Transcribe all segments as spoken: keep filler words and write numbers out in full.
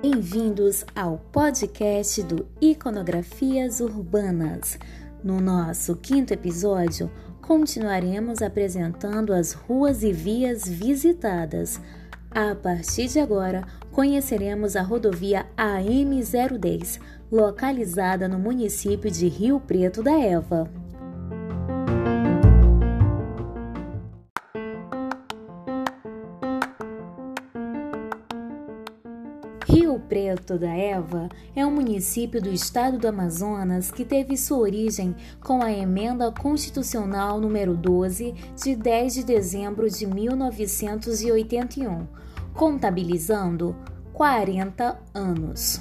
Bem-vindos ao podcast do Iconografias Urbanas. No nosso quinto episódio, continuaremos apresentando as ruas e vias visitadas. A partir de agora, conheceremos a rodovia A M zero dez, localizada no município de Rio Preto da Eva. Rio Preto da Eva é um município do estado do Amazonas que teve sua origem com a Emenda Constitucional número doze, de dez de dezembro de mil novecentos e oitenta e um, contabilizando quarenta anos.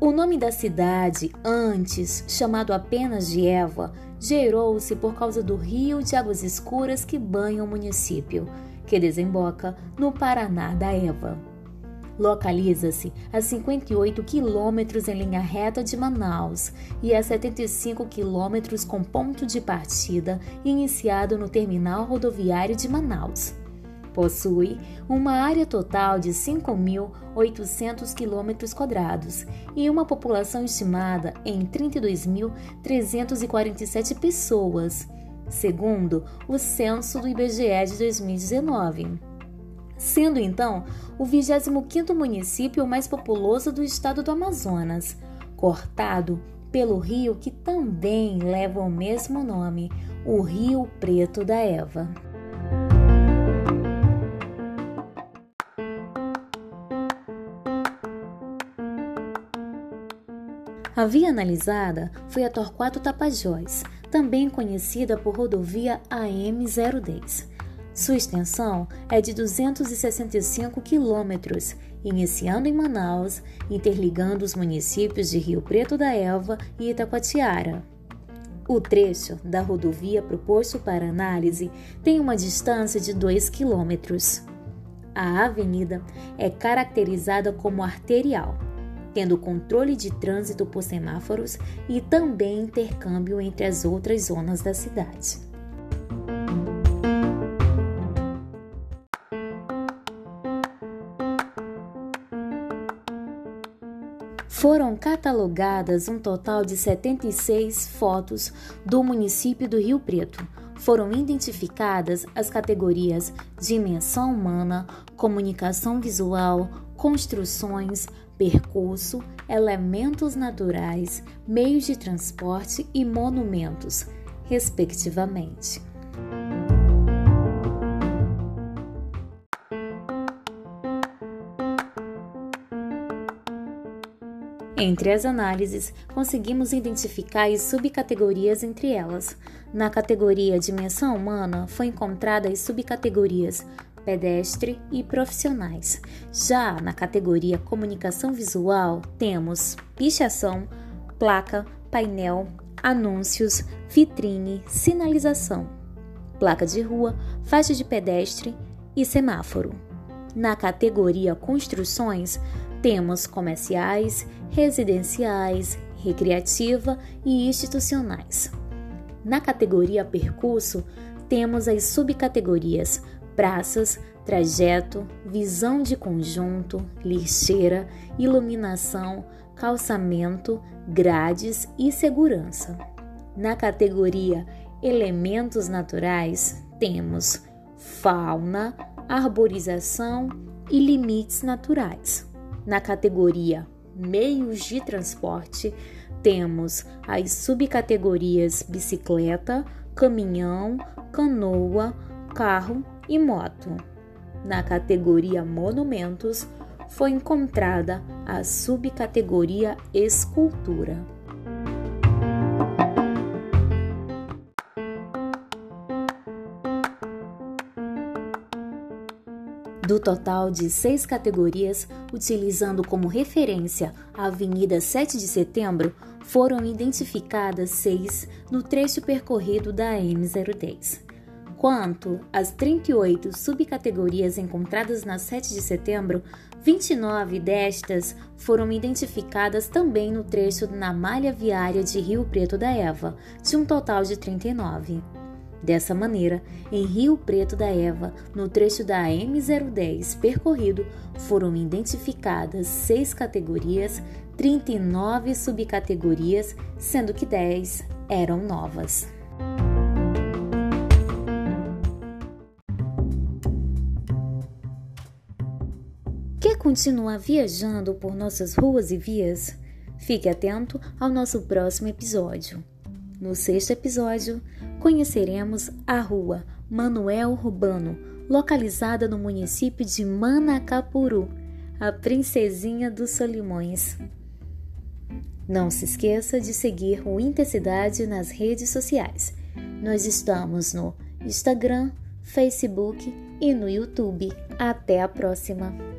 O nome da cidade, antes chamado apenas de Eva, gerou-se por causa do rio de águas escuras que banha o município, que desemboca no Paraná da Eva. Localiza-se a cinquenta e oito quilômetros em linha reta de Manaus e a setenta e cinco quilômetros com ponto de partida iniciado no Terminal Rodoviário de Manaus. Possui uma área total de cinco mil e oitocentos quilômetros quadrados e uma população estimada em trinta e dois mil trezentos e quarenta e sete pessoas, segundo o censo do I B G E de dois mil e dezenove. Sendo, então, o vigésimo quinto município mais populoso do estado do Amazonas, cortado pelo rio que também leva o mesmo nome, o Rio Preto da Eva. A via analisada foi a Torquato Tapajós, também conhecida por rodovia A M zero dez. Sua extensão é de duzentos e sessenta e cinco quilômetros, iniciando em Manaus, interligando os municípios de Rio Preto da Eva e Itaquatiara. O trecho da rodovia proposto para análise tem uma distância de dois quilômetros. A avenida é caracterizada como arterial, tendo controle de trânsito por semáforos e também intercâmbio entre as outras zonas da cidade. Foram catalogadas um total de setenta e seis fotos do município do Rio Preto. Foram identificadas as categorias dimensão humana, comunicação visual, construções, percurso, elementos naturais, meios de transporte e monumentos, respectivamente. Entre as análises, conseguimos identificar as subcategorias entre elas. Na categoria Dimensão Humana, foi encontrada as subcategorias pedestre e profissionais. Já na categoria Comunicação Visual, temos pichação, placa, painel, anúncios, vitrine, sinalização, placa de rua, faixa de pedestre e semáforo. Na categoria Construções, temos comerciais, residenciais, recreativa e institucionais. Na categoria percurso, temos as subcategorias praças, trajeto, visão de conjunto, lixeira, iluminação, calçamento, grades e segurança. Na categoria elementos naturais, temos fauna, arborização e limites naturais. Na categoria meios de transporte, temos as subcategorias bicicleta, caminhão, canoa, carro e moto. Na categoria monumentos, foi encontrada a subcategoria escultura. Do total de seis categorias, utilizando como referência a Avenida sete de Setembro, foram identificadas seis no trecho percorrido da A M zero dez. Quanto às trinta e oito subcategorias encontradas na sete de Setembro, vinte e nove destas foram identificadas também no trecho na Malha Viária de Rio Preto da Eva, de um total de trinta e nove. Dessa maneira, em Rio Preto da Eva, no trecho da A M zero dez percorrido, foram identificadas seis categorias, trinta e nove subcategorias, sendo que dez eram novas. Quer continuar viajando por nossas ruas e vias? Fique atento ao nosso próximo episódio. No sexto episódio, conheceremos a rua Manuel Urbano, localizada no município de Manacapuru, a princesinha dos Solimões. Não se esqueça de seguir o Intercidade nas redes sociais. Nós estamos no Instagram, Facebook e no YouTube. Até a próxima!